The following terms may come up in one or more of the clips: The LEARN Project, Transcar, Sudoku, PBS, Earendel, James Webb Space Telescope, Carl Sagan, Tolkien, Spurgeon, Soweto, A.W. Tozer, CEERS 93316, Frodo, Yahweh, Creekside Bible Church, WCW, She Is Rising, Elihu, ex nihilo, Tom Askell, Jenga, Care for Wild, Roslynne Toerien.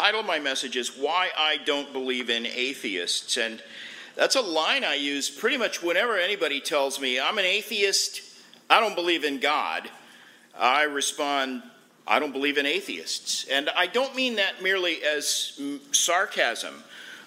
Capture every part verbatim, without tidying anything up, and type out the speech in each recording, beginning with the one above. title of my message is Why I Don't Believe in Atheists. And that's a line I use pretty much whenever anybody tells me, I'm an atheist, I don't believe in God. I respond, I don't believe in atheists. And I don't mean that merely as sarcasm.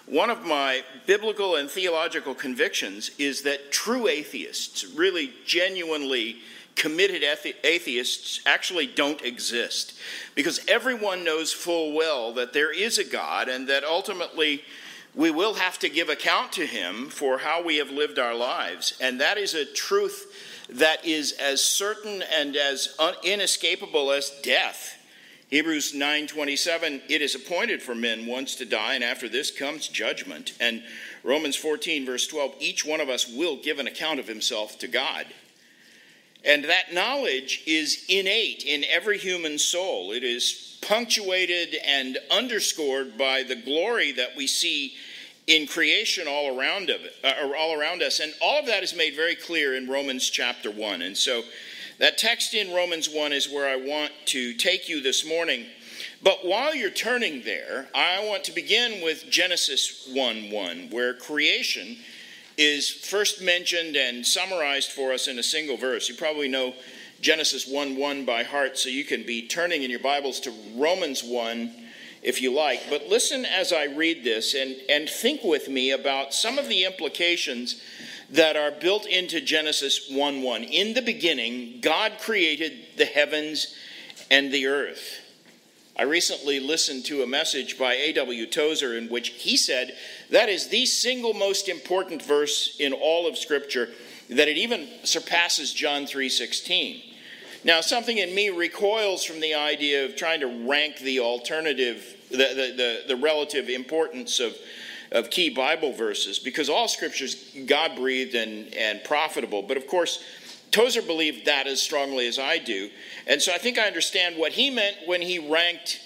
One of my biblical and theological convictions is that true atheists, really genuinely committed atheists, actually don't exist. Because everyone knows full well that there is a God and that ultimately we will have to give account to him for how we have lived our lives. And that is a truth that is as certain and as inescapable as death. Hebrews nine twenty-seven, it is appointed for men once to die, and after this comes judgment. And Romans fourteen, verse twelve, each one of us will give an account of himself to God. And that knowledge is innate in every human soul. It is punctuated and underscored by the glory that we see in creation all around of it, uh, all around us. And all of that is made very clear in Romans chapter one. And so that text in Romans one is where I want to take you this morning. But while you're turning there, I want to begin with Genesis one one, where creation is first mentioned and summarized for us in a single verse. You probably know Genesis one one by heart, so you can be turning in your Bibles to Romans one if you like. But listen as I read this and, and think with me about some of the implications that are built into Genesis one one. In the beginning, God created the heavens and the earth. I recently listened to a message by A W Tozer in which he said that is the single most important verse in all of Scripture, that it even surpasses John three sixteen. Now, something in me recoils from the idea of trying to rank the alternative, the, the, the, the relative importance of of key Bible verses, because all Scripture is God-breathed and, and profitable. But of course, Tozer believed that as strongly as I do. And so I think I understand what he meant when he ranked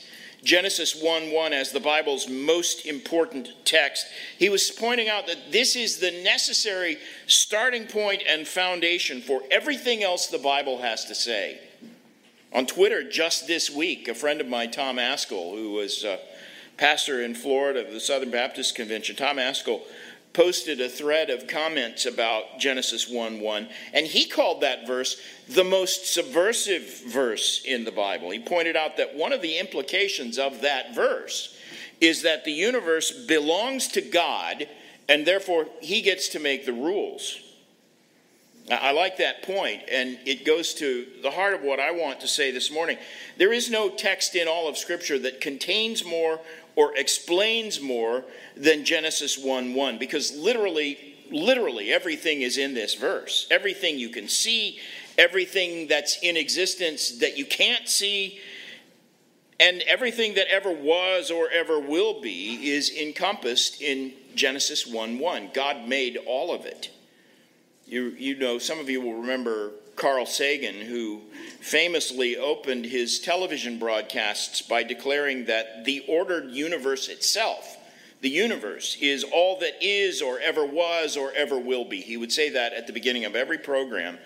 Genesis one one as the Bible's most important text. He was pointing out that this is the necessary starting point and foundation for everything else the Bible has to say. On Twitter just this week, a friend of mine, Tom Askell, who was a pastor in Florida of the Southern Baptist Convention, Tom Askell posted a thread of comments about Genesis one one, and he called that verse the most subversive verse in the Bible. He pointed out that one of the implications of that verse is that the universe belongs to God, and therefore he gets to make the rules. I like that point, and it goes to the heart of what I want to say this morning. There is no text in all of Scripture that contains more or explains more than Genesis one one, because literally, literally everything is in this verse. Everything you can see, everything that's in existence that you can't see, and everything that ever was or ever will be is encompassed in Genesis one one. God made all of it. You, you know, some of you will remember Carl Sagan, who famously opened his television broadcasts by declaring that the ordered universe itself, the universe, is all that is or ever was or ever will be. He would say that at the beginning of every program.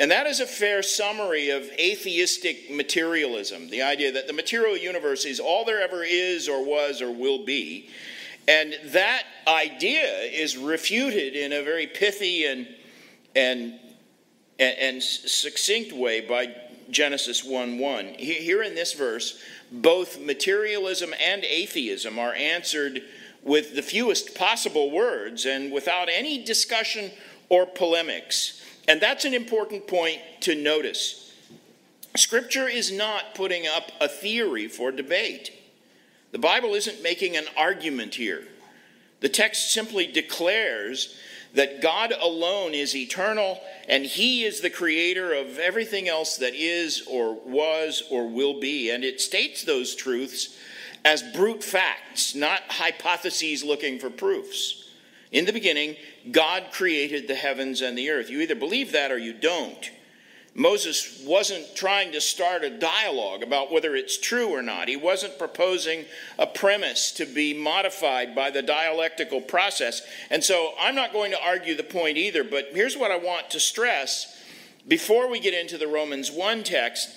And that is a fair summary of atheistic materialism, the idea that the material universe is all there ever is or was or will be. And that idea is refuted in a very pithy and, and, and, and succinct way by Genesis one one. Here in this verse, both materialism and atheism are answered with the fewest possible words and without any discussion or polemics. And that's an important point to notice. Scripture is not putting up a theory for debate. The Bible isn't making an argument here. The text simply declares that God alone is eternal, and he is the creator of everything else that is or was or will be. And it states those truths as brute facts, not hypotheses looking for proofs. In the beginning, God created the heavens and the earth. You either believe that or you don't. Moses wasn't trying to start a dialogue about whether it's true or not. He wasn't proposing a premise to be modified by the dialectical process. And so I'm not going to argue the point either, but here's what I want to stress before we get into the Romans one text,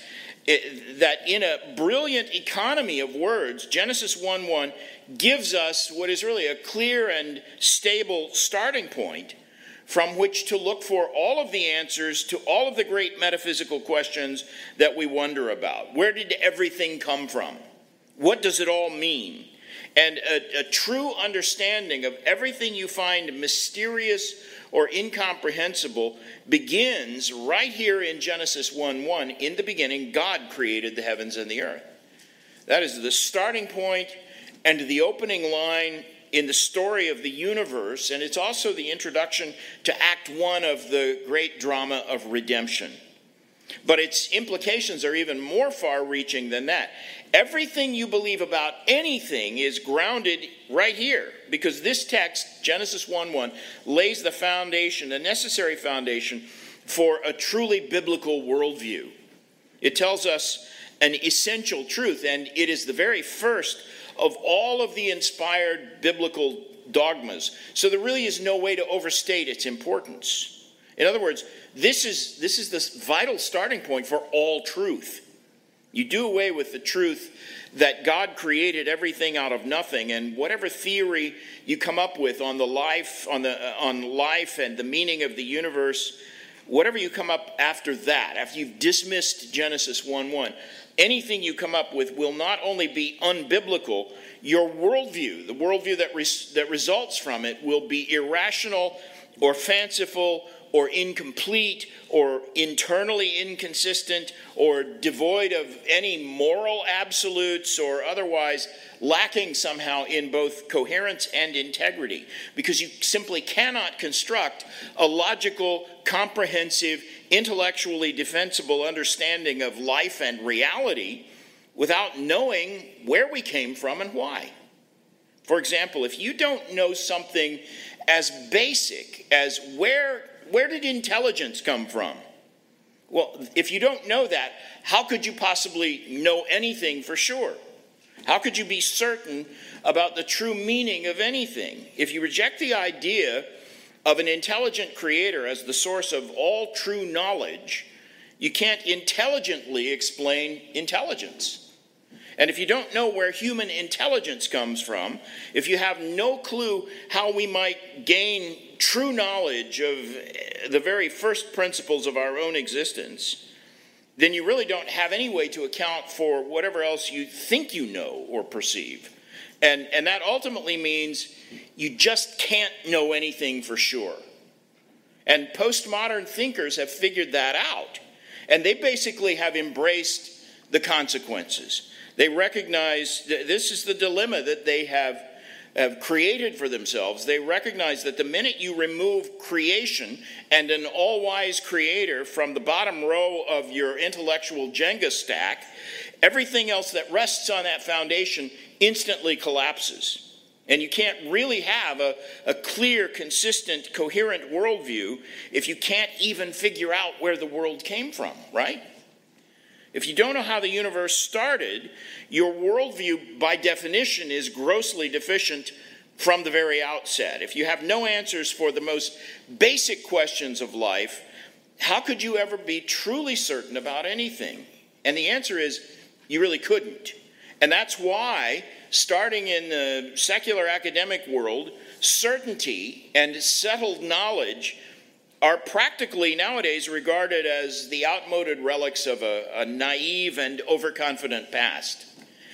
It, that in a brilliant economy of words, Genesis one one gives us what is really a clear and stable starting point from which to look for all of the answers to all of the great metaphysical questions that we wonder about. Where did everything come from? What does it all mean? And a, a true understanding of everything you find mysterious or incomprehensible begins right here in Genesis one one. In the beginning, God created the heavens and the earth. That is the starting point and the opening line in the story of the universe, and it's also the introduction to Act One of the great drama of redemption. But its implications are even more far-reaching than that. Everything you believe about anything is grounded right here, because this text, Genesis one one, lays the foundation, the necessary foundation, for a truly biblical worldview. It tells us an essential truth, and it is the very first of all of the inspired biblical dogmas. So there really is no way to overstate its importance. In other words, this is this is the vital starting point for all truth. You do away with the truth that God created everything out of nothing, and whatever theory you come up with on the life, on the uh, on life and the meaning of the universe, whatever you come up after that, after you've dismissed Genesis one one, anything you come up with will not only be unbiblical, your worldview, the worldview that res- that results from it, will be irrational or fanciful, or incomplete, or internally inconsistent, or devoid of any moral absolutes, or otherwise lacking somehow in both coherence and integrity, because you simply cannot construct a logical, comprehensive, intellectually defensible understanding of life and reality without knowing where we came from and why. For example, if you don't know something as basic as where Where did intelligence come from? Well, if you don't know that, how could you possibly know anything for sure? How could you be certain about the true meaning of anything? If you reject the idea of an intelligent creator as the source of all true knowledge, you can't intelligently explain intelligence. And if you don't know where human intelligence comes from, if you have no clue how we might gain true knowledge of the very first principles of our own existence, then you really don't have any way to account for whatever else you think you know or perceive. And, and that ultimately means you just can't know anything for sure. And postmodern thinkers have figured that out. And they basically have embraced the consequences. They recognize that this is the dilemma that they have, have created for themselves. They recognize that the minute you remove creation and an all-wise creator from the bottom row of your intellectual Jenga stack, everything else that rests on that foundation instantly collapses. And you can't really have a, a clear, consistent, coherent worldview if you can't even figure out where the world came from, right? If you don't know how the universe started, your worldview, by definition, is grossly deficient from the very outset. If you have no answers for the most basic questions of life, how could you ever be truly certain about anything? And the answer is, you really couldn't. And that's why, starting in the secular academic world, certainty and settled knowledge are practically nowadays regarded as the outmoded relics of a, a naive and overconfident past.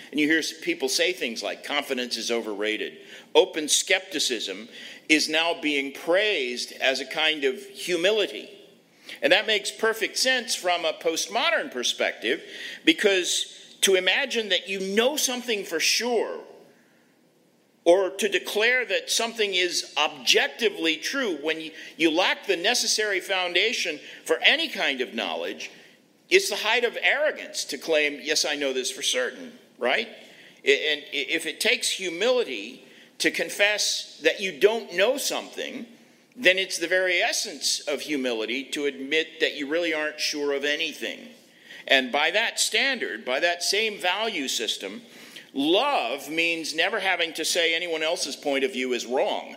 And you hear people say things like, confidence is overrated. Open skepticism is now being praised as a kind of humility. And that makes perfect sense from a postmodern perspective, because to imagine that you know something for sure, or to declare that something is objectively true when you, you lack the necessary foundation for any kind of knowledge, it's the height of arrogance to claim, yes, I know this for certain, right? And if it takes humility to confess that you don't know something, then it's the very essence of humility to admit that you really aren't sure of anything. And by that standard, by that same value system, love means never having to say anyone else's point of view is wrong.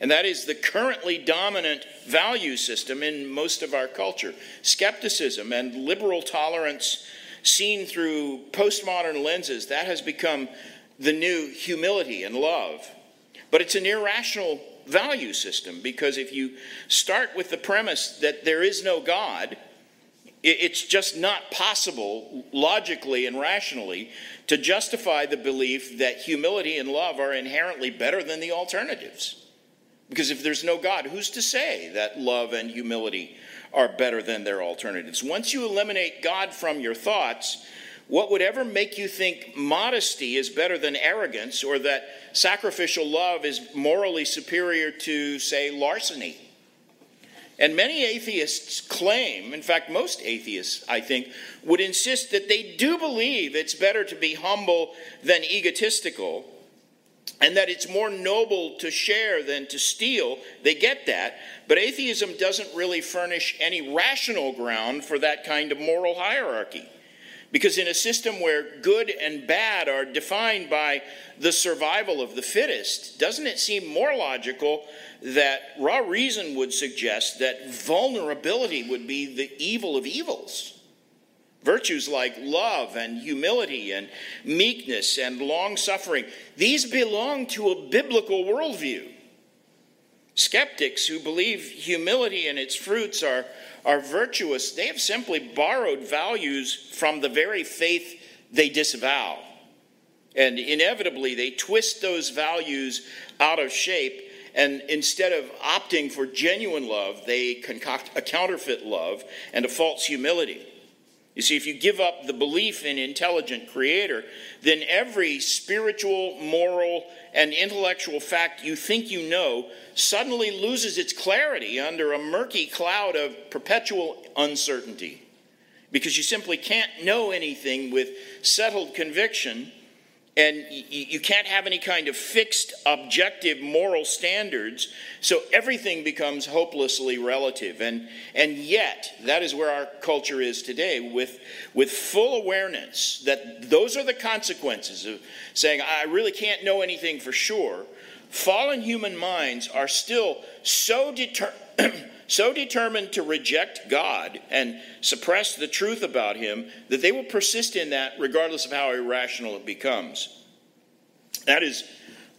And that is the currently dominant value system in most of our culture. Skepticism and liberal tolerance seen through postmodern lenses, that has become the new humility and love. But it's an irrational value system, because if you start with the premise that there is no God, it's just not possible logically and rationally to justify the belief that humility and love are inherently better than the alternatives. Because if there's no God, who's to say that love and humility are better than their alternatives? Once you eliminate God from your thoughts, what would ever make you think modesty is better than arrogance, or that sacrificial love is morally superior to, say, larceny? And many atheists claim, in fact, most atheists, I think, would insist that they do believe it's better to be humble than egotistical, and that it's more noble to share than to steal. They get that, but atheism doesn't really furnish any rational ground for that kind of moral hierarchy. Because in a system where good and bad are defined by the survival of the fittest, doesn't it seem more logical that raw reason would suggest that vulnerability would be the evil of evils? Virtues like love and humility and meekness and long-suffering, these belong to a biblical worldview. Skeptics who believe humility and its fruits are, are virtuous, they have simply borrowed values from the very faith they disavow. And inevitably, they twist those values out of shape, and instead of opting for genuine love, they concoct a counterfeit love and a false humility. You see, if you give up the belief in intelligent creator, then every spiritual, moral, and intellectual fact you think you know suddenly loses its clarity under a murky cloud of perpetual uncertainty, because you simply can't know anything with settled conviction, and you can't have any kind of fixed, objective moral standards, so everything becomes hopelessly relative. And, and yet, that is where our culture is today, with, with full awareness that those are the consequences of saying, I really can't know anything for sure. Fallen human minds are still so, deter- so determined to reject God and suppress the truth about him that they will persist in that regardless of how irrational it becomes. That is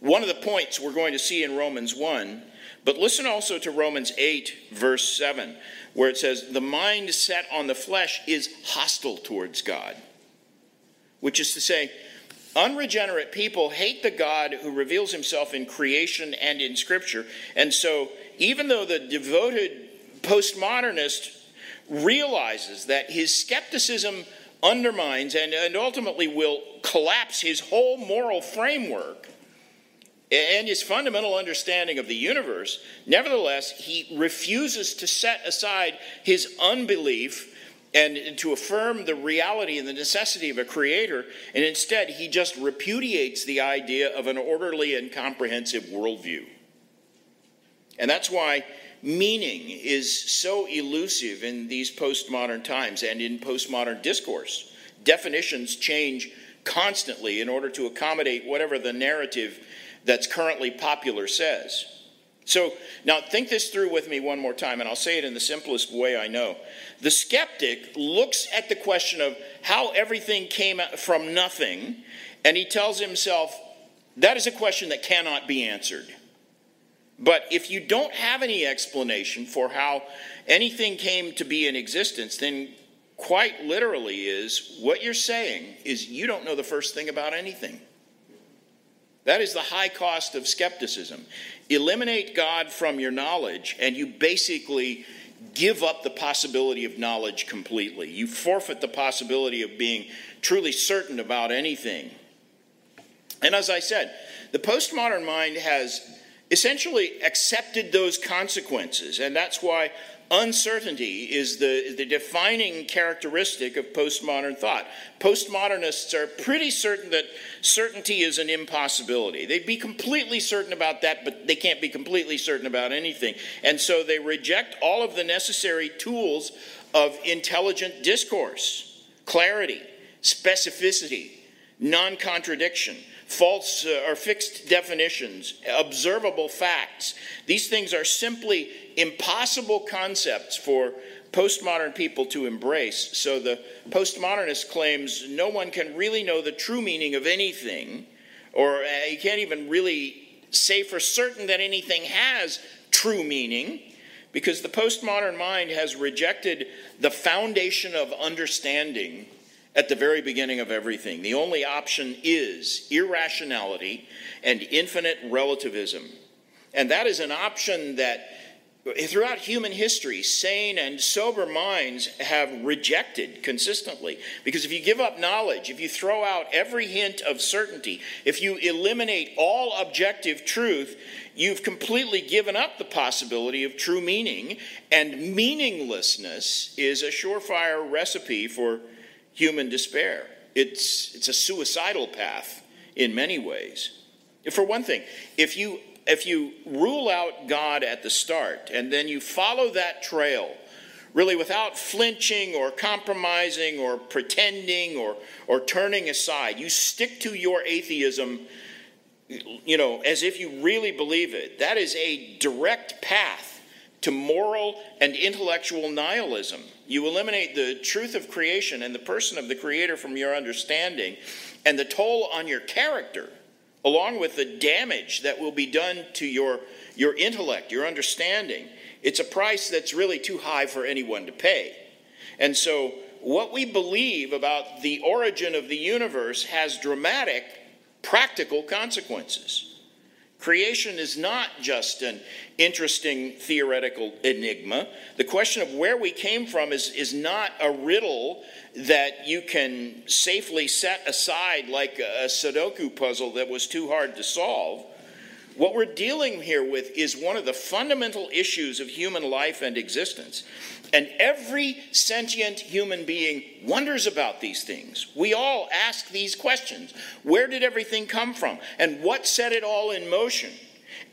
one of the points we're going to see in Romans one. But listen also to Romans eight, verse seven, where it says, the mind set on the flesh is hostile towards God, which is to say, unregenerate people hate the God who reveals himself in creation and in Scripture. And so even though the devoted postmodernist realizes that his skepticism undermines and, and ultimately will collapse his whole moral framework and his fundamental understanding of the universe, nevertheless, he refuses to set aside his unbelief and to affirm the reality and the necessity of a creator, and instead he just repudiates the idea of an orderly and comprehensive worldview. And that's why meaning is so elusive in these postmodern times and in postmodern discourse. Definitions change constantly in order to accommodate whatever the narrative that's currently popular says. So now think this through with me one more time, and I'll say it in the simplest way I know. The skeptic looks at the question of how everything came from nothing, and he tells himself, that is a question that cannot be answered. But if you don't have any explanation for how anything came to be in existence, then quite literally is what you're saying is you don't know the first thing about anything. That is the high cost of skepticism. Eliminate God from your knowledge, and you basically give up the possibility of knowledge completely. You forfeit the possibility of being truly certain about anything. And as I said, the postmodern mind has essentially accepted those consequences, and that's why uncertainty is the, the defining characteristic of postmodern thought. Postmodernists are pretty certain that certainty is an impossibility. They'd be completely certain about that, but they can't be completely certain about anything. And so they reject all of the necessary tools of intelligent discourse: clarity, specificity, non-contradiction, false or fixed definitions, observable facts. These things are simply impossible concepts for postmodern people to embrace. So the postmodernist claims no one can really know the true meaning of anything, or uh, you can't even really say for certain that anything has true meaning, because the postmodern mind has rejected the foundation of understanding at the very beginning of everything. The only option is irrationality and infinite relativism. And that is an option that throughout human history, sane and sober minds have rejected consistently. Because if you give up knowledge, if you throw out every hint of certainty, if you eliminate all objective truth, you've completely given up the possibility of true meaning, and meaninglessness is a surefire recipe for human despair. It's, it's a suicidal path in many ways. For one thing, if you If you rule out God at the start and then you follow that trail, really without flinching or compromising or pretending or, or turning aside, you stick to your atheism, you know, as if you really believe it. That is a direct path to moral and intellectual nihilism. You eliminate the truth of creation and the person of the Creator from your understanding, and the toll on your character, along with the damage that will be done to your, your intellect, your understanding. It's a price that's really too high for anyone to pay. And so what we believe about the origin of the universe has dramatic practical consequences. Creation is not just an interesting theoretical enigma. The question of where we came from is, is not a riddle that you can safely set aside like a, a Sudoku puzzle that was too hard to solve. What we're dealing here with is one of the fundamental issues of human life and existence. And every sentient human being wonders about these things. We all ask these questions. Where did everything come from? And what set it all in motion?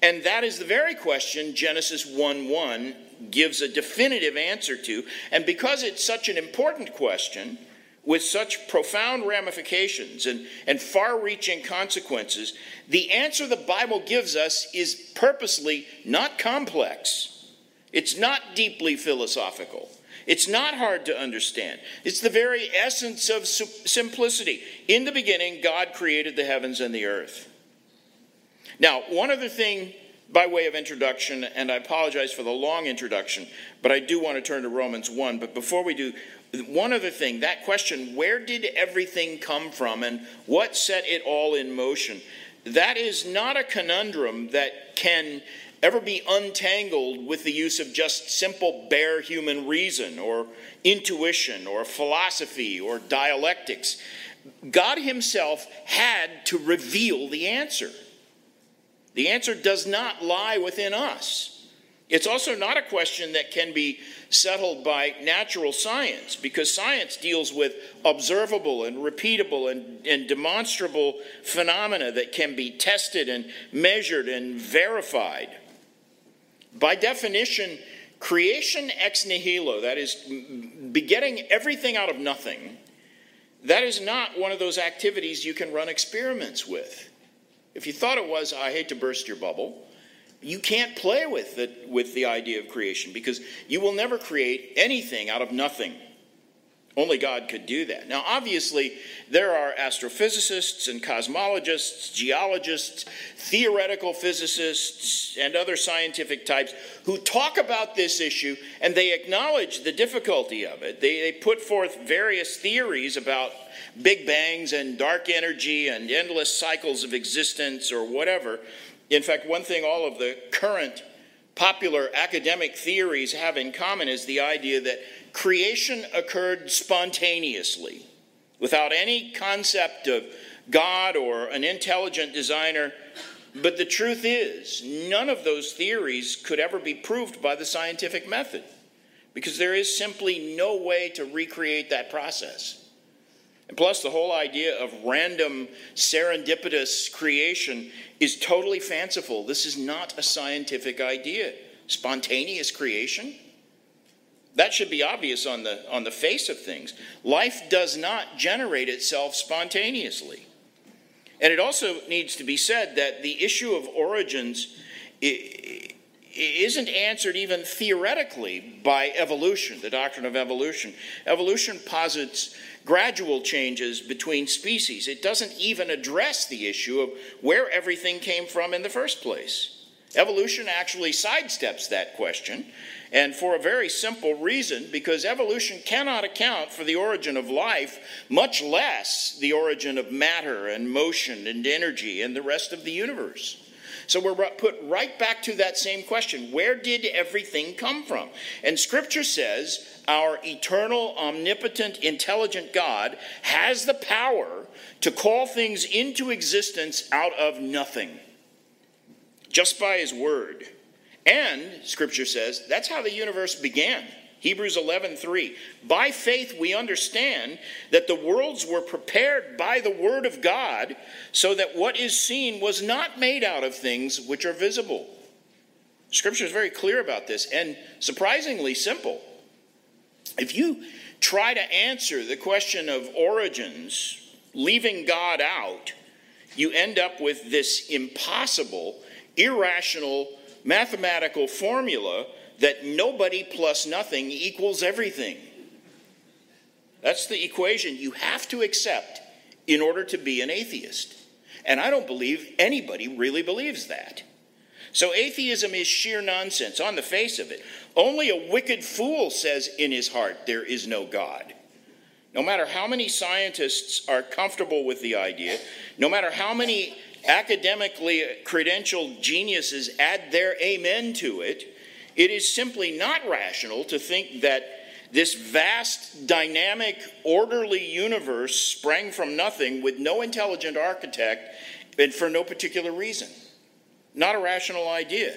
And that is the very question Genesis one one gives a definitive answer to. And because it's such an important question, with such profound ramifications and, and far-reaching consequences, the answer the Bible gives us is purposely not complex. It's not deeply philosophical. It's not hard to understand. It's the very essence of simplicity. In the beginning, God created the heavens and the earth. Now, one other thing by way of introduction, and I apologize for the long introduction, but I do want to turn to Romans one. But before we do, one other thing, that question, where did everything come from and what set it all in motion? That is not a conundrum that can ever be untangled with the use of just simple bare human reason or intuition or philosophy or dialectics. God himself had to reveal the answer. The answer does not lie within us. It's also not a question that can be settled by natural science, because science deals with observable and repeatable and, and demonstrable phenomena that can be tested and measured and verified. By definition, creation ex nihilo, that is, begetting everything out of nothing, that is not one of those activities you can run experiments with. If you thought it was, I hate to burst your bubble. You can't play with the, with the idea of creation, because you will never create anything out of nothing. Only God could do that. Now, obviously, there are astrophysicists and cosmologists, geologists, theoretical physicists, and other scientific types who talk about this issue, and they acknowledge the difficulty of it. They, they put forth various theories about big bangs and dark energy and endless cycles of existence or whatever. In fact, one thing all of the current popular academic theories have in common is the idea that creation occurred spontaneously, without any concept of God or an intelligent designer. But the truth is, none of those theories could ever be proved by the scientific method, because there is simply no way to recreate that process. Plus, the whole idea of random, serendipitous creation is totally fanciful. This is not a scientific idea. Spontaneous creation? That should be obvious on the, on the face of things. Life does not generate itself spontaneously. And it also needs to be said that the issue of origins isn't answered even theoretically by evolution, the doctrine of evolution. Evolution posits gradual changes between species. It doesn't even address the issue of where everything came from in the first place. Evolution actually sidesteps that question, and for a very simple reason, because evolution cannot account for the origin of life, much less the origin of matter and motion and energy and the rest of the universe. So we're put right back to that same question. Where did everything come from? And Scripture says our eternal, omnipotent, intelligent God has the power to call things into existence out of nothing, just by his word. And, Scripture says, that's how the universe began. Hebrews eleven three. By faith we understand that the worlds were prepared by the word of God, so that what is seen was not made out of things which are visible. Scripture is very clear about this, and surprisingly simple. If you try to answer the question of origins, leaving God out, you end up with this impossible, irrational, mathematical formula that nobody plus nothing equals everything. That's the equation you have to accept in order to be an atheist. And I don't believe anybody really believes that. So atheism is sheer nonsense on the face of it. Only a wicked fool says in his heart there is no God. No matter how many scientists are comfortable with the idea, no matter how many academically credentialed geniuses add their amen to it, it is simply not rational to think that this vast, dynamic, orderly universe sprang from nothing with no intelligent architect and for no particular reason. Not a rational idea.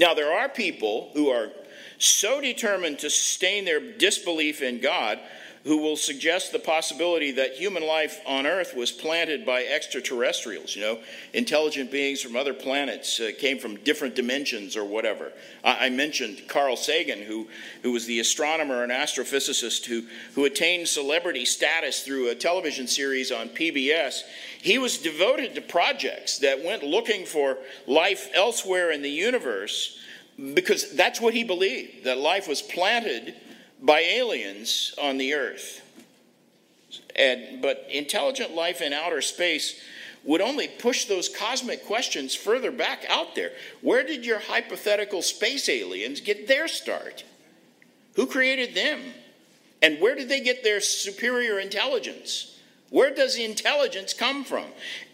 Now, there are people who are so determined to sustain their disbelief in God who will suggest the possibility that human life on Earth was planted by extraterrestrials, you know, intelligent beings from other planets, uh, came from different dimensions or whatever. I, I mentioned Carl Sagan, who, who was the astronomer and astrophysicist who, who attained celebrity status through a television series on P B S. He was devoted to projects that went looking for life elsewhere in the universe because that's what he believed, that life was planted by aliens on the Earth. And, but intelligent life in outer space would only push those cosmic questions further back out there. Where did your hypothetical space aliens get their start? Who created them? And where did they get their superior intelligence? Where does intelligence come from?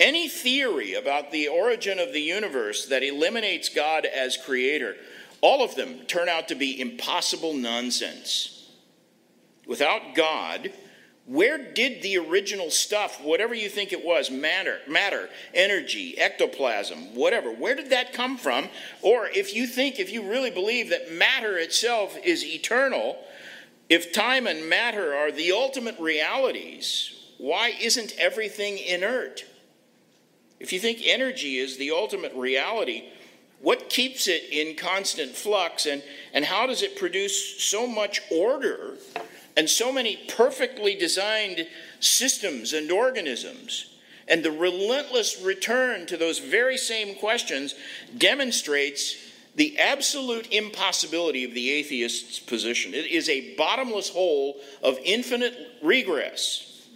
Any theory about the origin of the universe that eliminates God as creator, all of them turn out to be impossible nonsense. Without God, where did the original stuff, whatever you think it was, matter, matter, energy, ectoplasm, whatever, where did that come from? Or if you think, if you really believe that matter itself is eternal, if time and matter are the ultimate realities, why isn't everything inert? If you think energy is the ultimate reality, what keeps it in constant flux, and, and how does it produce so much order and so many perfectly designed systems and organisms? And the relentless return to those very same questions demonstrates the absolute impossibility of the atheist's position. It is a bottomless hole of infinite regress.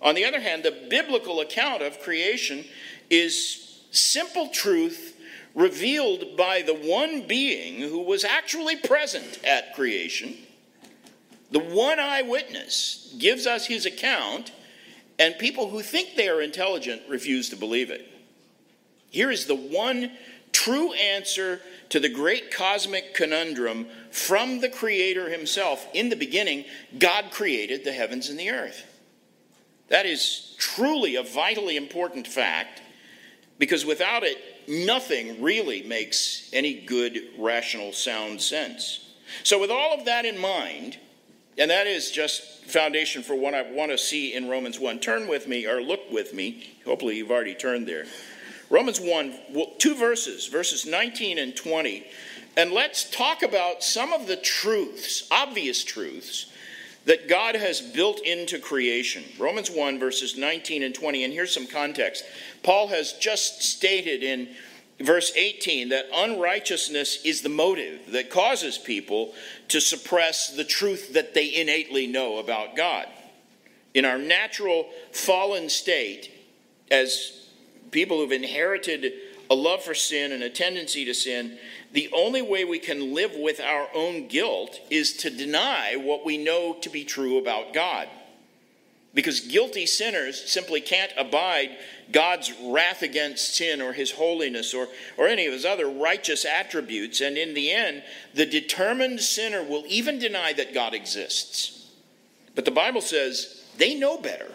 On the other hand, the biblical account of creation is simple truth revealed by the one being who was actually present at creation. The one eyewitness gives us his account, and people who think they are intelligent refuse to believe it. Here is the one true answer to the great cosmic conundrum from the Creator himself. In the beginning, God created the heavens and the earth. That is truly a vitally important fact, because without it, nothing really makes any good, rational, sound sense. So with all of that in mind, and that is just foundation for what I want to see in Romans one. Turn with me, or look with me. Hopefully you've already turned there. Romans one, two verses, verses nineteen and twenty. And let's talk about some of the truths, obvious truths, that God has built into creation. Romans one, verses nineteen and twenty, and here's some context. Paul has just stated in verse eighteen, that unrighteousness is the motive that causes people to suppress the truth that they innately know about God. In our natural fallen state, as people who've inherited a love for sin and a tendency to sin, the only way we can live with our own guilt is to deny what we know to be true about God. Because guilty sinners simply can't abide God's wrath against sin or his holiness or, or any of his other righteous attributes. And in the end, the determined sinner will even deny that God exists. But the Bible says they know better.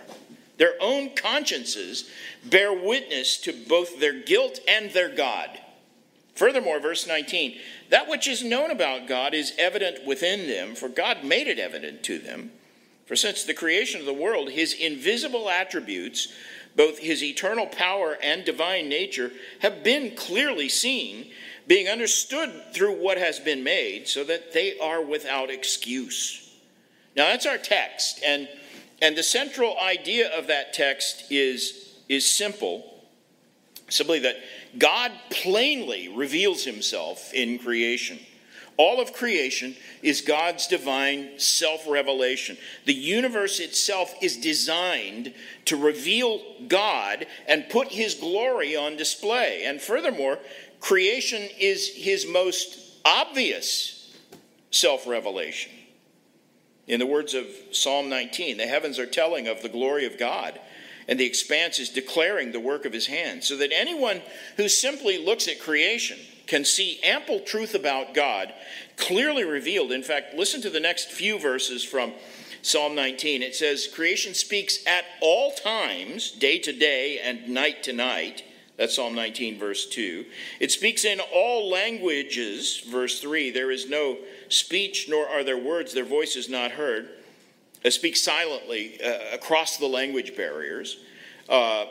Their own consciences bear witness to both their guilt and their God. Furthermore, verse nineteen, that which is known about God is evident within them, for God made it evident to them. For since the creation of the world, his invisible attributes, both his eternal power and divine nature, have been clearly seen, being understood through what has been made, so that they are without excuse. Now that's our text, and, and the central idea of that text is, is simple, simply that God plainly reveals himself in creation. All of creation is God's divine self-revelation. The universe itself is designed to reveal God and put his glory on display. And furthermore, creation is his most obvious self-revelation. In the words of Psalm nineteen, the heavens are telling of the glory of God, and the expanse is declaring the work of his hands, so that anyone who simply looks at creation can see ample truth about God clearly revealed. In fact, listen to the next few verses from Psalm nineteen. It says, creation speaks at all times, day to day and night to night. That's Psalm nineteen, verse two. It speaks in all languages, verse three. There is no speech, nor are there words. Their voice is not heard. It speaks silently uh, across the language barriers. Uh,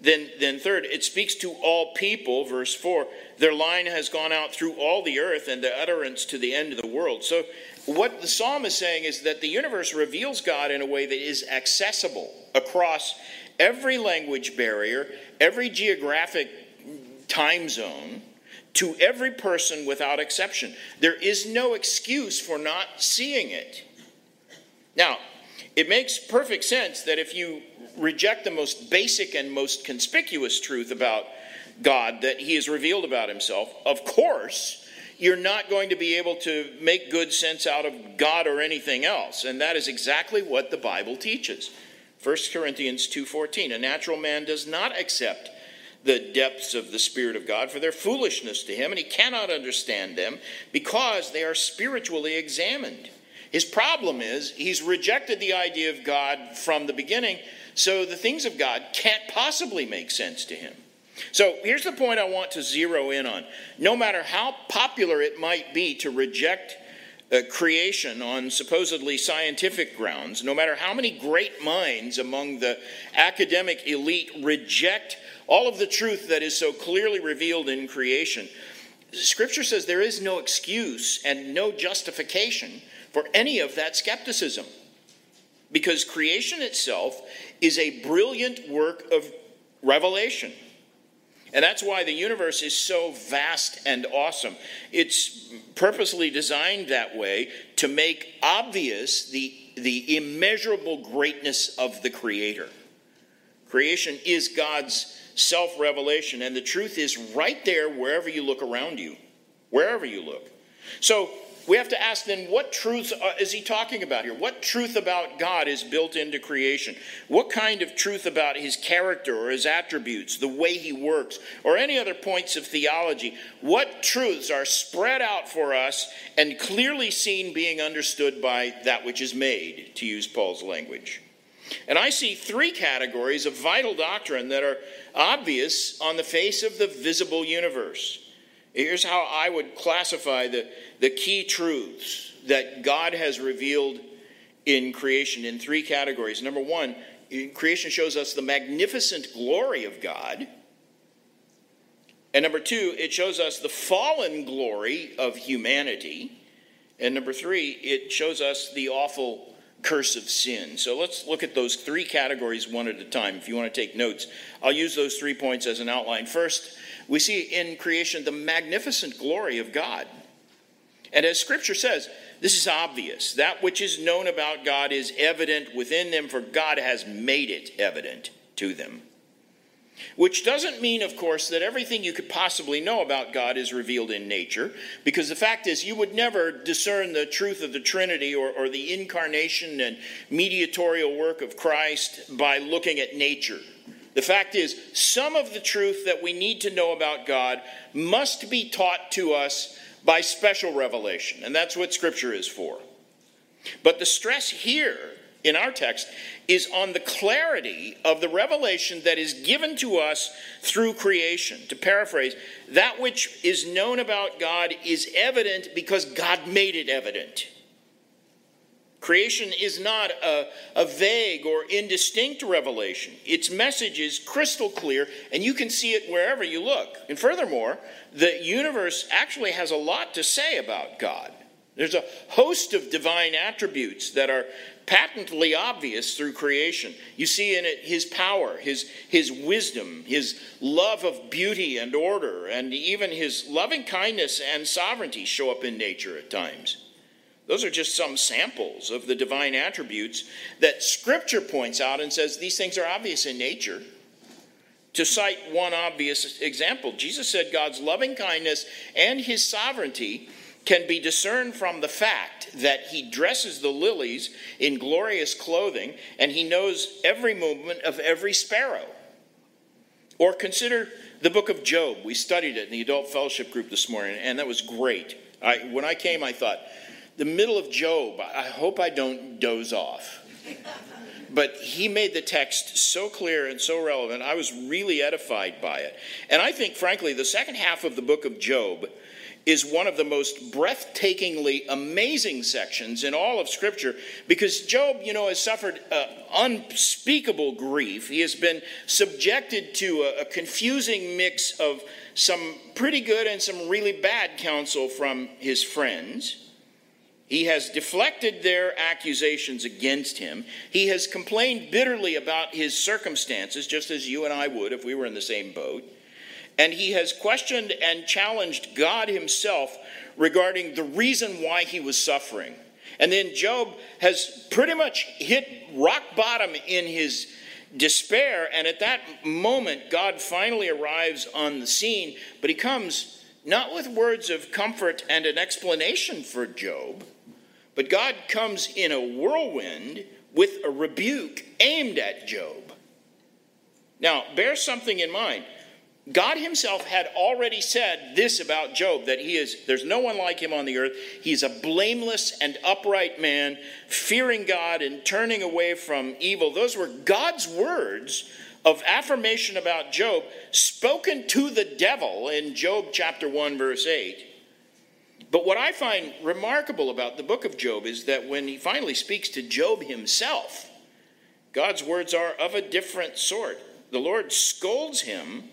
Then, then third, it speaks to all people, verse four. Their line has gone out through all the earth and their utterance to the end of the world. So what the psalm is saying is that the universe reveals God in a way that is accessible across every language barrier, every geographic time zone, to every person without exception. There is no excuse for not seeing it. Now, it makes perfect sense that if you reject the most basic and most conspicuous truth about God that he has revealed about himself, of course, you're not going to be able to make good sense out of God or anything else. And that is exactly what the Bible teaches. First Corinthians two fourteen, a natural man does not accept the depths of the Spirit of God, for their foolishness to him, and he cannot understand them because they are spiritually examined. His problem is he's rejected the idea of God from the beginning, so the things of God can't possibly make sense to him. So here's the point I want to zero in on. No matter how popular it might be to reject uh, creation on supposedly scientific grounds, no matter how many great minds among the academic elite reject all of the truth that is so clearly revealed in creation, Scripture says there is no excuse and no justification for any of that skepticism, because creation itself is a brilliant work of revelation. And that's why the universe is so vast and awesome. It's purposely designed that way to make obvious the, the immeasurable greatness of the Creator. Creation is God's self-revelation, and the truth is right there wherever you look around you, wherever you look. So we have to ask then, what truth is he talking about here? What truth about God is built into creation? What kind of truth about his character or his attributes, the way he works, or any other points of theology? What truths are spread out for us and clearly seen being understood by that which is made, to use Paul's language? And I see three categories of vital doctrine that are obvious on the face of the visible universe. Here's how I would classify the, the key truths that God has revealed in creation in three categories. Number one, creation shows us the magnificent glory of God. And number two, it shows us the fallen glory of humanity. And number three, it shows us the awful curse of sin. So let's look at those three categories one at a time. If you want to take notes, I'll use those three points as an outline. First, we see in creation the magnificent glory of God. And as Scripture says, this is obvious. That which is known about God is evident within them, for God has made it evident to them. Which doesn't mean, of course, that everything you could possibly know about God is revealed in nature, because the fact is you would never discern the truth of the Trinity or, or the incarnation and mediatorial work of Christ by looking at nature. The fact is, some of the truth that we need to know about God must be taught to us by special revelation, and that's what Scripture is for. But the stress here in our text is on the clarity of the revelation that is given to us through creation. To paraphrase, that which is known about God is evident because God made it evident. Creation is not a, a vague or indistinct revelation. Its message is crystal clear, and you can see it wherever you look. And furthermore, the universe actually has a lot to say about God. There's a host of divine attributes that are patently obvious through creation. You see in it his power, his, his wisdom, his love of beauty and order, and even his loving kindness and sovereignty show up in nature at times. Those are just some samples of the divine attributes that Scripture points out and says these things are obvious in nature. To cite one obvious example, Jesus said God's loving kindness and his sovereignty can be discerned from the fact that he dresses the lilies in glorious clothing and he knows every movement of every sparrow. Or consider the book of Job. We studied it in the adult fellowship group this morning, and that was great. I, when I came, I thought, the middle of Job, I hope I don't doze off. But he made the text so clear and so relevant, I was really edified by it. And I think, frankly, the second half of the book of Job is one of the most breathtakingly amazing sections in all of Scripture, because Job, you know, has suffered uh, unspeakable grief. He has been subjected to a, a confusing mix of some pretty good and some really bad counsel from his friends. He has deflected their accusations against him. He has complained bitterly about his circumstances, just as you and I would if we were in the same boat. And he has questioned and challenged God himself regarding the reason why he was suffering. And then Job has pretty much hit rock bottom in his despair. And at that moment, God finally arrives on the scene. But he comes not with words of comfort and an explanation for Job, but God comes in a whirlwind with a rebuke aimed at Job. Now, bear something in mind. God himself had already said this about Job, that he is, there's no one like him on the earth. He's a blameless and upright man, fearing God and turning away from evil. Those were God's words of affirmation about Job, spoken to the devil in Job chapter one, verse eight. But what I find remarkable about the book of Job is that when he finally speaks to Job himself, God's words are of a different sort. The Lord scolds him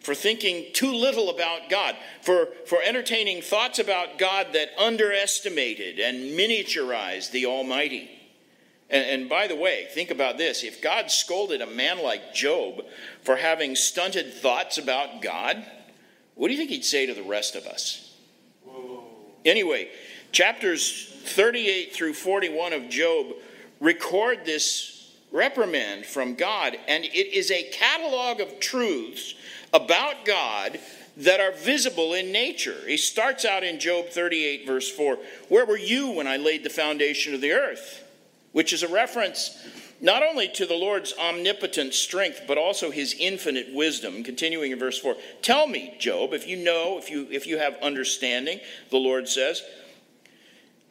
for thinking too little about God, for, for entertaining thoughts about God that underestimated and miniaturized the Almighty. And, and by the way, think about this. If God scolded a man like Job for having stunted thoughts about God, what do you think he'd say to the rest of us? Whoa. Anyway, chapters thirty-eight through forty-one of Job record this reprimand from God, and it is a catalog of truths about God that are visible in nature. He starts out in Job thirty-eight, verse four, "Where were you when I laid the foundation of the earth?" Which is a reference not only to the Lord's omnipotent strength, but also his infinite wisdom. Continuing in verse four, "Tell me, Job, if you know, if you, if you have understanding," the Lord says,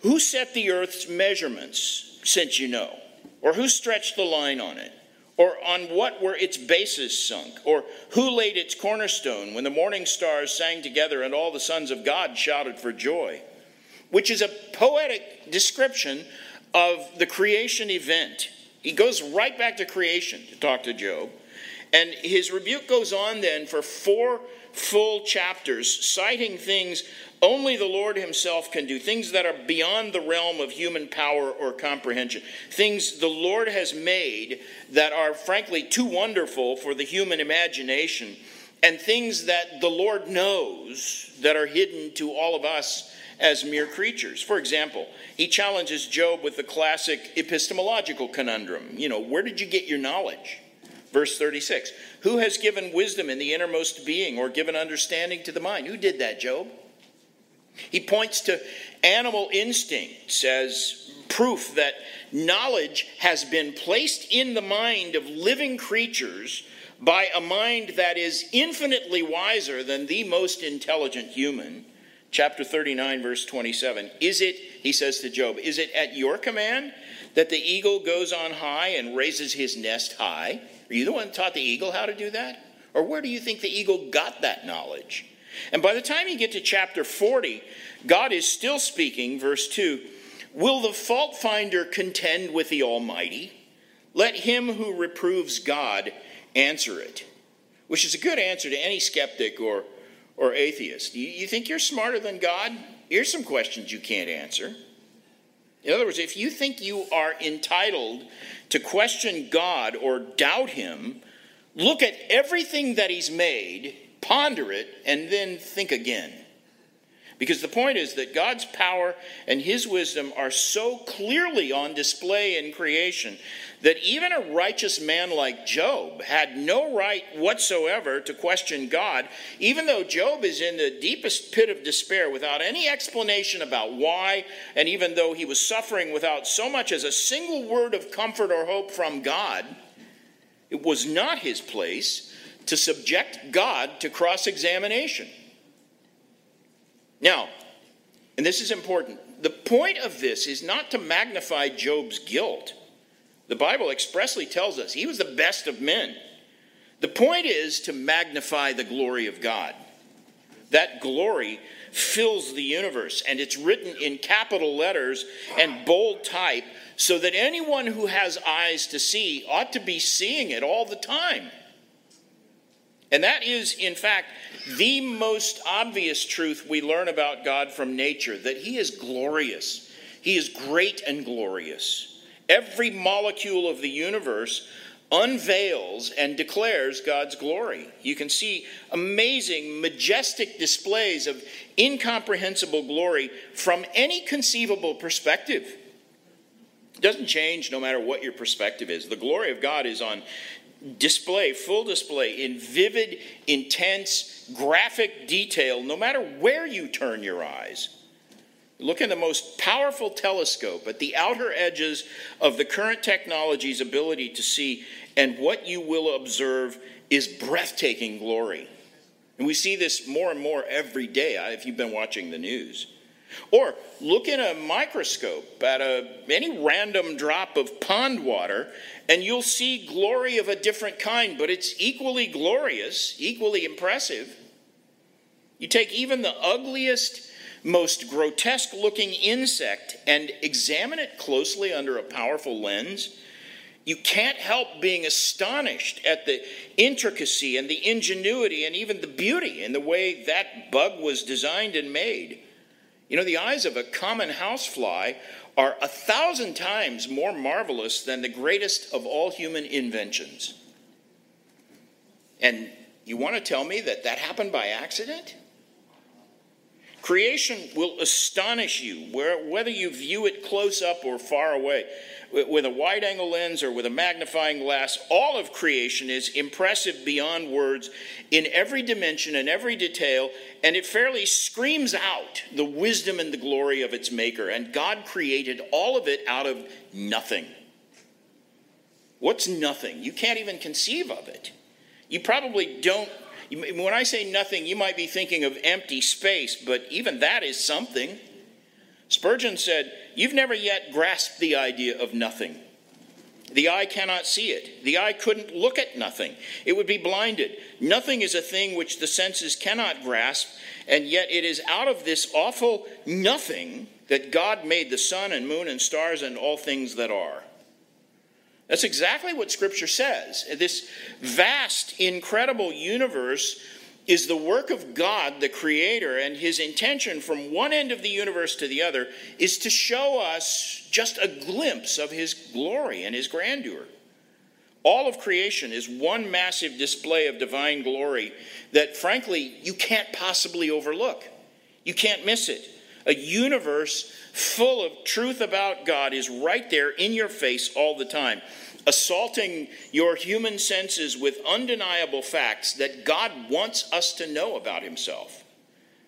"who set the earth's measurements, since you know? Or who stretched the line on it? Or on what were its bases sunk? Or who laid its cornerstone when the morning stars sang together and all the sons of God shouted for joy?" Which is a poetic description of the creation event. He goes right back to creation to talk to Job. And his rebuke goes on then for four full chapters, citing things Only the Lord himself can do things that are beyond the realm of human power or comprehension. Things the Lord has made that are frankly too wonderful for the human imagination, and things that the Lord knows that are hidden to all of us as mere creatures. For example, he challenges Job with the classic epistemological conundrum. You know, where did you get your knowledge? Verse thirty-six, who has given wisdom in the innermost being or given understanding to the mind? Who did that, Job? He points to animal instincts as proof that knowledge has been placed in the mind of living creatures by a mind that is infinitely wiser than the most intelligent human. Chapter thirty-nine, verse twenty-seven. Is it, he says to Job, is it at your command that the eagle goes on high and raises his nest high? Are you the one who taught the eagle how to do that? Or where do you think the eagle got that knowledge? And by the time you get to chapter forty, God is still speaking, verse two, will the fault finder contend with the Almighty? Let him who reproves God answer it. Which is a good answer to any skeptic or, or atheist. You, you think you're smarter than God? Here's some questions you can't answer. In other words, if you think you are entitled to question God or doubt him, look at everything that he's made, ponder it, and then think again. Because the point is that God's power and his wisdom are so clearly on display in creation that even a righteous man like Job had no right whatsoever to question God, even though Job is in the deepest pit of despair without any explanation about why, and even though he was suffering without so much as a single word of comfort or hope from God, it was not his place to subject God to cross-examination. Now, and this is important, the point of this is not to magnify Job's guilt. The Bible expressly tells us he was the best of men. The point is to magnify the glory of God. That glory fills the universe, and it's written in capital letters and bold type so that anyone who has eyes to see ought to be seeing it all the time. And that is, in fact, the most obvious truth we learn about God from nature, that he is glorious. He is great and glorious. Every molecule of the universe unveils and declares God's glory. You can see amazing, majestic displays of incomprehensible glory from any conceivable perspective. It doesn't change no matter what your perspective is. The glory of God is on display, full display, in vivid, intense, graphic detail, no matter where you turn your eyes. Look in the most powerful telescope at the outer edges of the current technology's ability to see, and what you will observe is breathtaking glory. And we see this more and more every day if you've been watching the news. Or look in a microscope at a, any random drop of pond water, and you'll see glory of a different kind, but it's equally glorious, equally impressive. You take even the ugliest, most grotesque-looking insect and examine it closely under a powerful lens. You can't help being astonished at the intricacy and the ingenuity and even the beauty in the way that bug was designed and made. You know, the eyes of a common housefly are a thousand times more marvelous than the greatest of all human inventions. And you want to tell me that that happened by accident? Creation will astonish you, whether you view it close up or far away. With a wide-angle lens or with a magnifying glass, all of creation is impressive beyond words in every dimension and every detail, and it fairly screams out the wisdom and the glory of its maker. And God created all of it out of nothing. What's nothing? You can't even conceive of it. You probably don't. When I say nothing, you might be thinking of empty space, but even that is something. Spurgeon said, "You've never yet grasped the idea of nothing. The eye cannot see it. The eye couldn't look at nothing. It would be blinded. Nothing is a thing which the senses cannot grasp, and yet it is out of this awful nothing that God made the sun and moon and stars and all things that are." That's exactly what Scripture says. This vast, incredible universe is the work of God, the Creator, and his intention from one end of the universe to the other is to show us just a glimpse of his glory and his grandeur. All of creation is one massive display of divine glory that, frankly, you can't possibly overlook. You can't miss it. A universe full of truth about God is right there in your face all the time, assaulting your human senses with undeniable facts that God wants us to know about himself.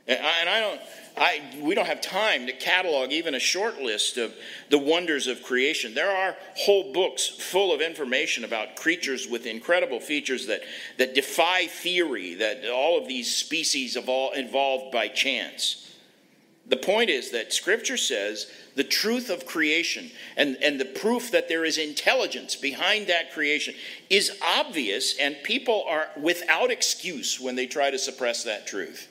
And I, and I don't, I, we don't have time to catalog even a short list of the wonders of creation. There are whole books full of information about creatures with incredible features that, that defy theory, that all of these species evolved by chance. The point is that Scripture says the truth of creation and, and the proof that there is intelligence behind that creation is obvious, and people are without excuse when they try to suppress that truth.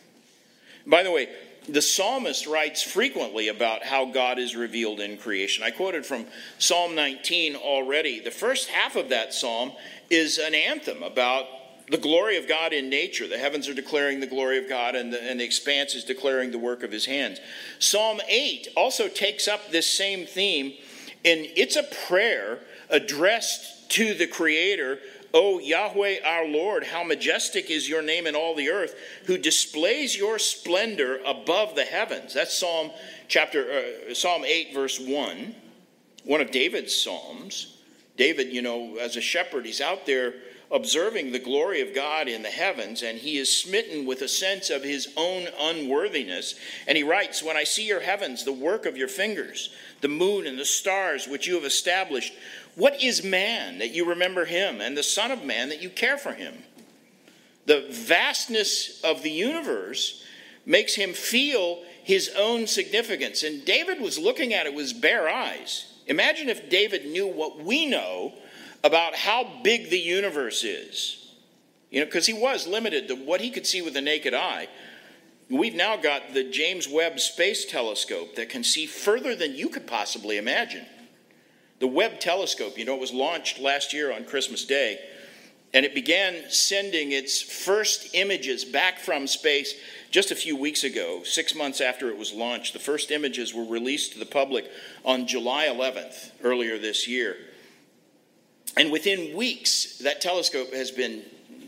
By the way, the psalmist writes frequently about how God is revealed in creation. I quoted from Psalm nineteen already. The first half of that psalm is an anthem about the glory of God in nature. The heavens are declaring the glory of God, and the, and the expanse is declaring the work of his hands. Psalm eight also takes up this same theme, and it's a prayer addressed to the Creator. O Yahweh our Lord, how majestic is your name in all the earth, who displays your splendor above the heavens. That's Psalm chapter uh, Psalm eight, verse one, one of David's psalms. David, you know, as a shepherd, he's out there observing the glory of God in the heavens, and he is smitten with a sense of his own unworthiness. And he writes, when I see your heavens, the work of your fingers, the moon and the stars which you have established, what is man that you remember him, and the son of man that you care for him? The vastness of the universe makes him feel his own significance. And David was looking at it with bare eyes. Imagine if David knew what we know about how big the universe is. You know, because he was limited to what he could see with the naked eye. We've now got the James Webb Space Telescope that can see further than you could possibly imagine. The Webb Telescope, you know, it was launched last year on Christmas Day, and it began sending its first images back from space just a few weeks ago, six months after it was launched. The first images were released to the public on July eleventh, earlier this year. And within weeks, that telescope has been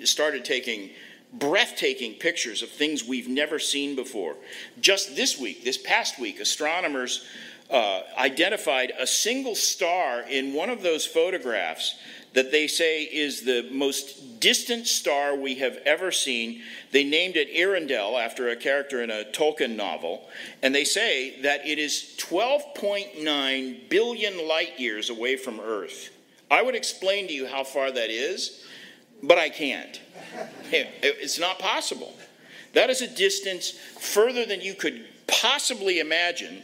started taking breathtaking pictures of things we've never seen before. Just this week, this past week, astronomers uh, identified a single star in one of those photographs that they say is the most distant star we have ever seen. They named it Earendel after a character in a Tolkien novel, and they say that it is twelve point nine billion light years away from Earth. I would explain to you how far that is, but I can't. It's not possible. That is a distance further than you could possibly imagine,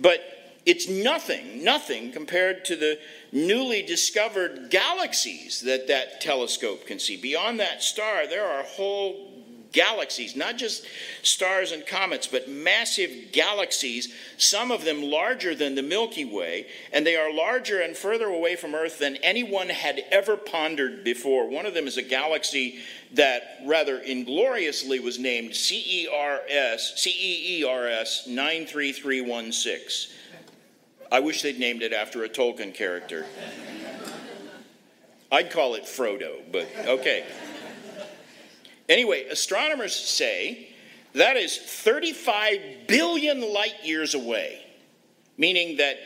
but it's nothing, nothing compared to the newly discovered galaxies that that telescope can see. Beyond that star, there are whole galaxies, not just stars and comets, but massive galaxies, some of them larger than the Milky Way, and they are larger and further away from Earth than anyone had ever pondered before. One of them is a galaxy that rather ingloriously was named C E E R S nine three three one six. I wish they'd named it after a Tolkien character. I'd call it Frodo, but okay. Anyway, astronomers say that is thirty-five billion light years away, meaning that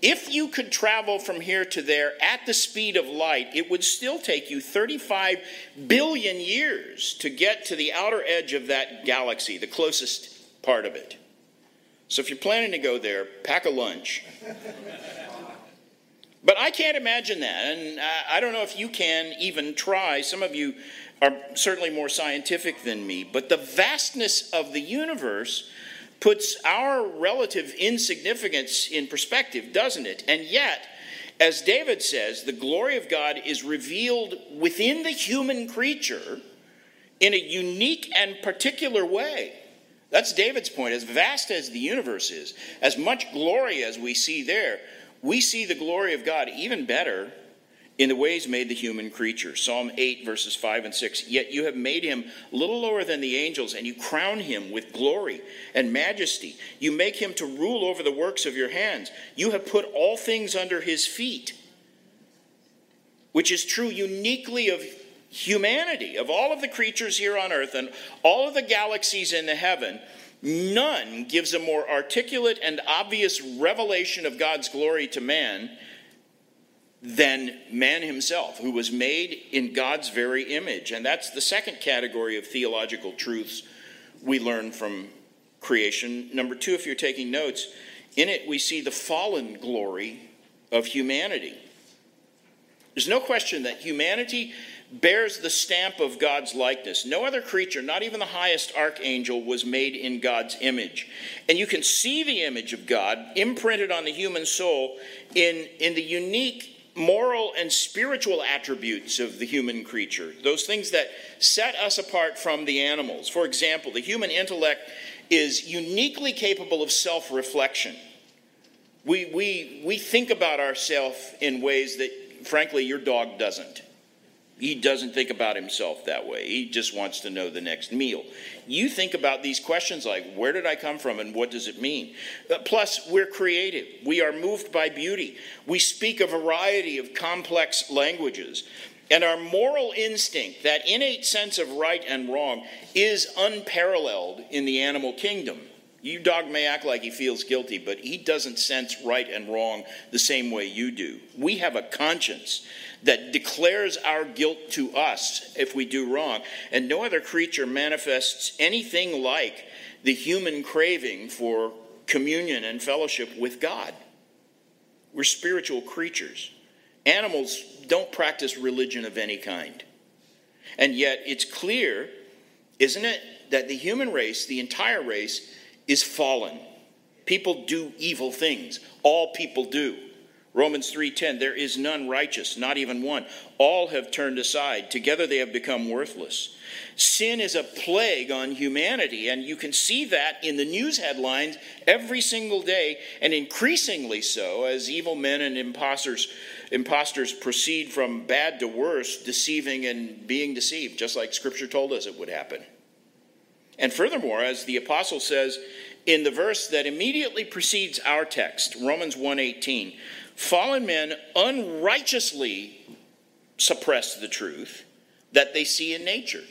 if you could travel from here to there at the speed of light, it would still take you thirty-five billion years to get to the outer edge of that galaxy, the closest part of it. So if you're planning to go there, pack a lunch. But I can't imagine that, and I don't know if you can even try. Some of you are certainly more scientific than me, but the vastness of the universe puts our relative insignificance in perspective, doesn't it? And yet, as David says, the glory of God is revealed within the human creature in a unique and particular way. That's David's point. As vast as the universe is, as much glory as we see there, we see the glory of God even better in the ways made the human creature. Psalm eight, verses five and six. Yet you have made him little lower than the angels, and you crown him with glory and majesty. You make him to rule over the works of your hands. You have put all things under his feet, which is true uniquely of humanity. Of all of the creatures here on earth and all of the galaxies in the heaven, none gives a more articulate and obvious revelation of God's glory to man than man himself, who was made in God's very image. And that's the second category of theological truths we learn from creation. Number two, if you're taking notes, in it we see the fallen glory of humanity. There's no question that humanity bears the stamp of God's likeness. No other creature, not even the highest archangel, was made in God's image. And you can see the image of God imprinted on the human soul in, in the unique moral and spiritual attributes of the human creature, those things that set us apart from the animals. For example, the human intellect is uniquely capable of self-reflection. We, we, we think about ourselves in ways that, frankly, your dog doesn't. He doesn't think about himself that way. He just wants to know the next meal. You think about these questions like, where did I come from and what does it mean? Plus, we're creative. We are moved by beauty. We speak a variety of complex languages. And our moral instinct, that innate sense of right and wrong, is unparalleled in the animal kingdom. Your dog may act like he feels guilty, but he doesn't sense right and wrong the same way you do. We have a conscience that declares our guilt to us if we do wrong. And no other creature manifests anything like the human craving for communion and fellowship with God. We're spiritual creatures. Animals don't practice religion of any kind. And yet it's clear, isn't it, that the human race, the entire race, is fallen. People do evil things. All people do. Romans three ten, there is none righteous, not even one. All have turned aside. Together they have become worthless. Sin is a plague on humanity, and you can see that in the news headlines every single day, and increasingly so as evil men and imposters, imposters proceed from bad to worse, deceiving and being deceived, just like Scripture told us it would happen. And furthermore, as the apostle says in the verse that immediately precedes our text, Romans one eighteen, fallen men unrighteously suppress the truth that they see in nature.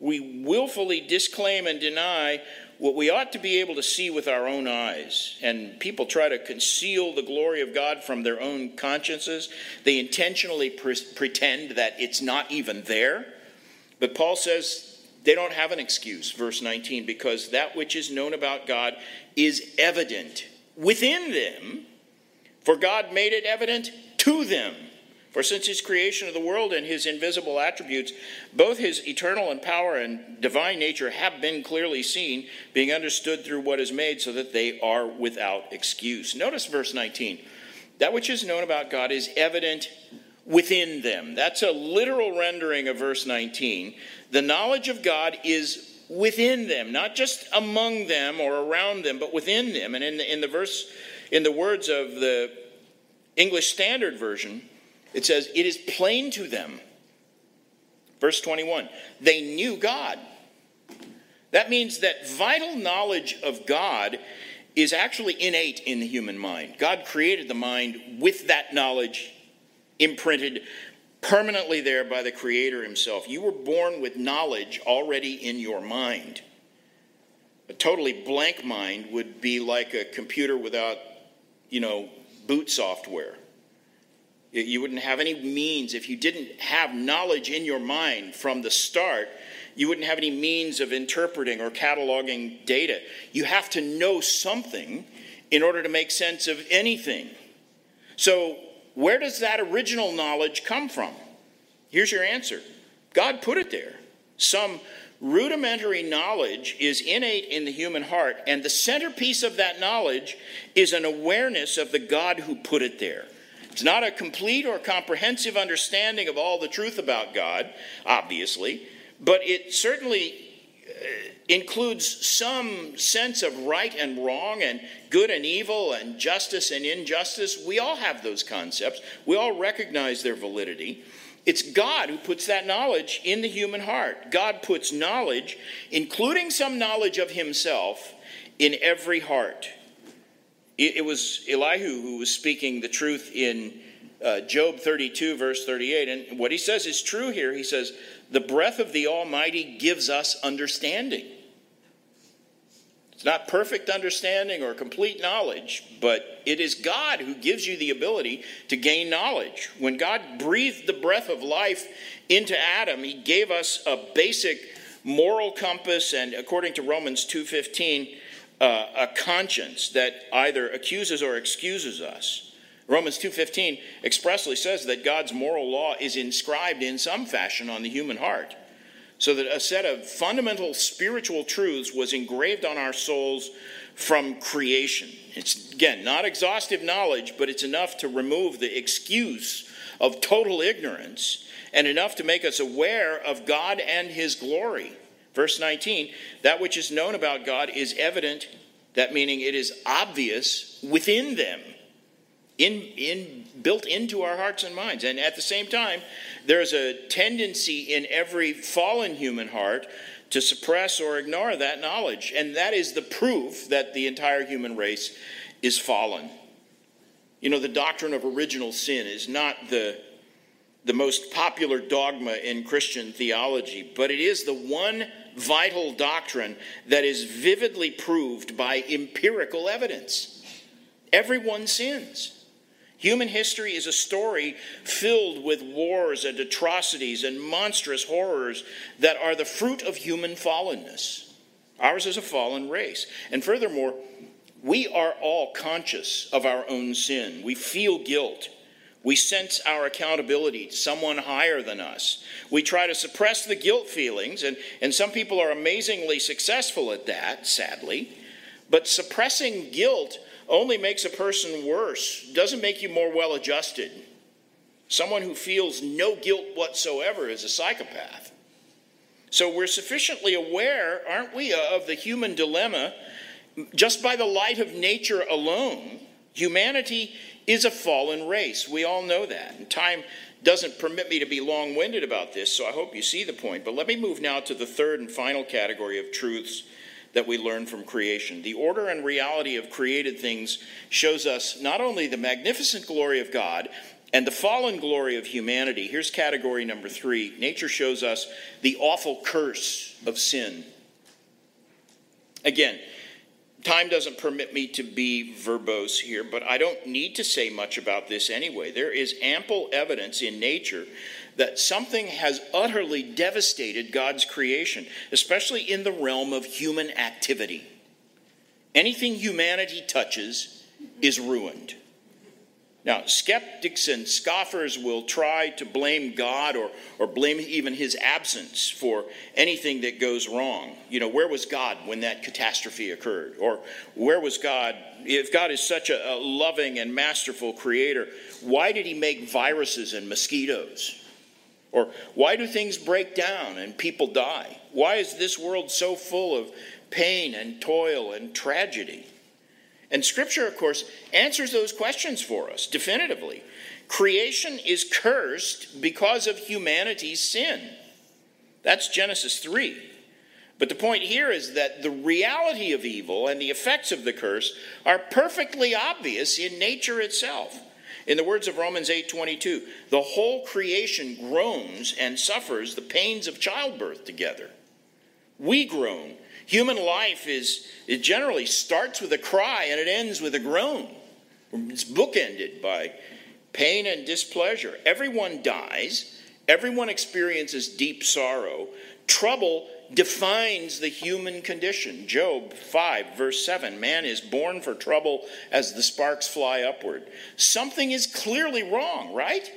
We willfully disclaim and deny what we ought to be able to see with our own eyes. And people try to conceal the glory of God from their own consciences. They intentionally pre- pretend that it's not even there. But Paul says they don't have an excuse, verse nineteen, because that which is known about God is evident within them, for God made it evident to them. For since his creation of the world and his invisible attributes, both his eternal and power and divine nature have been clearly seen, being understood through what is made, so that they are without excuse. Notice verse nineteen. That which is known about God is evident within them. That's a literal rendering of verse nineteen. The knowledge of God is within them, not just among them or around them, but within them. And in the, in the verse... In the words of the English Standard Version, it says, it is plain to them. Verse twenty-one, they knew God. That means that vital knowledge of God is actually innate in the human mind. God created the mind with that knowledge imprinted permanently there by the Creator himself. You were born with knowledge already in your mind. A totally blank mind would be like a computer without, you know, boot software. You wouldn't have any means, if you didn't have knowledge in your mind from the start, you wouldn't have any means of interpreting or cataloging data. You have to know something in order to make sense of anything. So where does that original knowledge come from? Here's your answer. God put it there. Some rudimentary knowledge is innate in the human heart, and the centerpiece of that knowledge is an awareness of the God who put it there. It's not a complete or comprehensive understanding of all the truth about God, obviously, but it certainly includes some sense of right and wrong and good and evil and justice and injustice. We all have those concepts. We all recognize their validity. It's God who puts that knowledge in the human heart. God puts knowledge, including some knowledge of himself, in every heart. It was Elihu who was speaking the truth in uh, Job thirty-two, verse thirty-eight. And what he says is true here. He says, the breath of the Almighty gives us understanding. It's not perfect understanding or complete knowledge, but it is God who gives you the ability to gain knowledge. When God breathed the breath of life into Adam, he gave us a basic moral compass and, according to Romans two fifteen, uh, a conscience that either accuses or excuses us. Romans two fifteen expressly says that God's moral law is inscribed in some fashion on the human heart, so that a set of fundamental spiritual truths was engraved on our souls from creation. It's, again, not exhaustive knowledge, but it's enough to remove the excuse of total ignorance and enough to make us aware of God and his glory. Verse nineteen, that which is known about God is evident, that meaning it is obvious within them, in, in built into our hearts and minds. And at the same time, there's a tendency in every fallen human heart to suppress or ignore that knowledge. And that is the proof that the entire human race is fallen. You know, the doctrine of original sin is not the, the most popular dogma in Christian theology, but it is the one vital doctrine that is vividly proved by empirical evidence. Everyone sins. Human history is a story filled with wars and atrocities and monstrous horrors that are the fruit of human fallenness. Ours is a fallen race. And furthermore, we are all conscious of our own sin. We feel guilt. We sense our accountability to someone higher than us. We try to suppress the guilt feelings, and, and some people are amazingly successful at that, sadly. But suppressing guilt only makes a person worse, doesn't make you more well-adjusted. Someone who feels no guilt whatsoever is a psychopath. So we're sufficiently aware, aren't we, of the human dilemma. Just by the light of nature alone, humanity is a fallen race. We all know that. And time doesn't permit me to be long-winded about this, so I hope you see the point. But let me move now to the third and final category of truths that we learn from creation. The order and reality of created things shows us not only the magnificent glory of God and the fallen glory of humanity. Here's category number three. Nature shows us the awful curse of sin. Again, time doesn't permit me to be verbose here, but I don't need to say much about this anyway. There is ample evidence in nature that something has utterly devastated God's creation, especially in the realm of human activity. Anything humanity touches is ruined. Now, skeptics and scoffers will try to blame God or, or blame even his absence for anything that goes wrong. You know, where was God when that catastrophe occurred? Or where was God, if God is such a, a loving and masterful creator, why did he make viruses and mosquitoes? Or why do things break down and people die? Why is this world so full of pain and toil and tragedy? And Scripture, of course, answers those questions for us definitively. Creation is cursed because of humanity's sin. That's Genesis three. But the point here is that the reality of evil and the effects of the curse are perfectly obvious in nature itself. In the words of Romans eight twenty-two, the whole creation groans and suffers the pains of childbirth together. We groan. Human life is, it generally starts with a cry and it ends with a groan. It's bookended by pain and displeasure. Everyone dies. Everyone experiences deep sorrow. Trouble defines the human condition. Job five, verse seven, man is born for trouble as the sparks fly upward. Something is clearly wrong, right?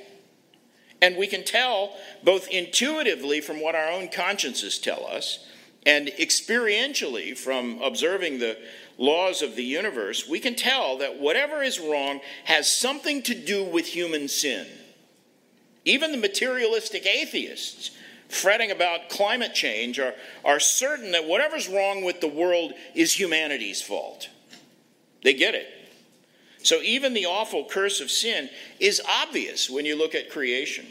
And we can tell both intuitively from what our own consciences tell us and experientially from observing the laws of the universe, we can tell that whatever is wrong has something to do with human sin. Even the materialistic atheists fretting about climate change are, are certain that whatever's wrong with the world is humanity's fault. They get it. So even the awful curse of sin is obvious when you look at creation.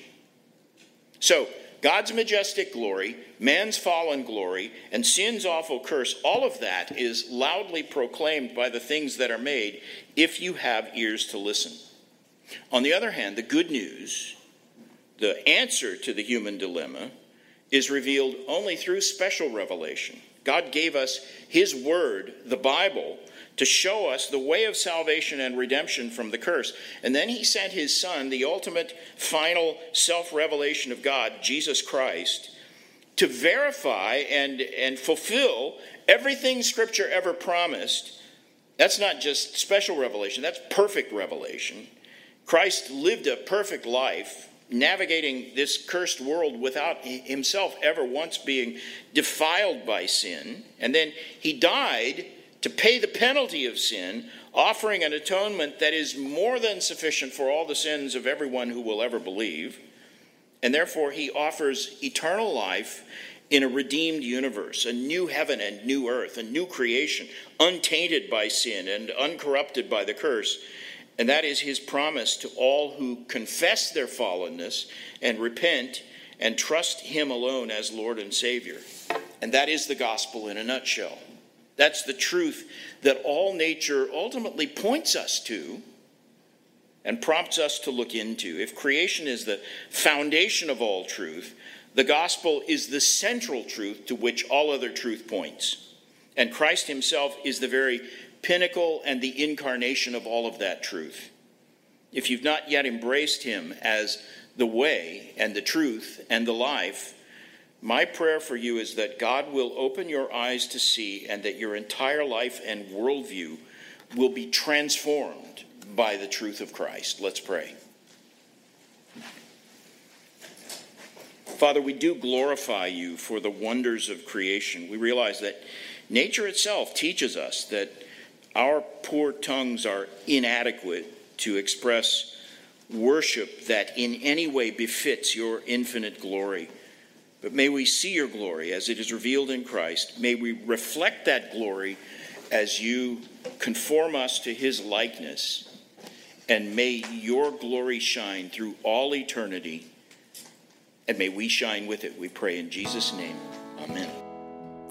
So God's majestic glory, man's fallen glory, and sin's awful curse, all of that is loudly proclaimed by the things that are made if you have ears to listen. On the other hand, the good news, the answer to the human dilemma, is revealed only through special revelation. God gave us his word, the Bible, to show us the way of salvation and redemption from the curse. And then he sent his son, the ultimate final self-revelation of God, Jesus Christ, to verify and, and fulfill everything Scripture ever promised. That's not just special revelation, that's perfect revelation. Christ lived a perfect life, navigating this cursed world without himself ever once being defiled by sin. And then he died to pay the penalty of sin, offering an atonement that is more than sufficient for all the sins of everyone who will ever believe. And therefore, he offers eternal life in a redeemed universe, a new heaven and new earth, a new creation, untainted by sin and uncorrupted by the curse. And that is his promise to all who confess their fallenness and repent and trust him alone as Lord and Savior. And that is the gospel in a nutshell. That's the truth that all nature ultimately points us to and prompts us to look into. If creation is the foundation of all truth, the gospel is the central truth to which all other truth points. And Christ himself is the very pinnacle and the incarnation of all of that truth. If you've not yet embraced him as the way and the truth and the life, my prayer for you is that God will open your eyes to see and that your entire life and worldview will be transformed by the truth of Christ. Let's pray. Father, we do glorify you for the wonders of creation. We realize that nature itself teaches us that our poor tongues are inadequate to express worship that in any way befits your infinite glory. But may we see your glory as it is revealed in Christ. May we reflect that glory as you conform us to his likeness. And may your glory shine through all eternity. And may we shine with it, we pray in Jesus' name. Amen.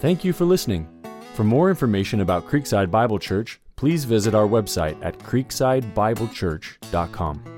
Thank you for listening. For more information about Creekside Bible Church, please visit our website at creekside bible church dot com.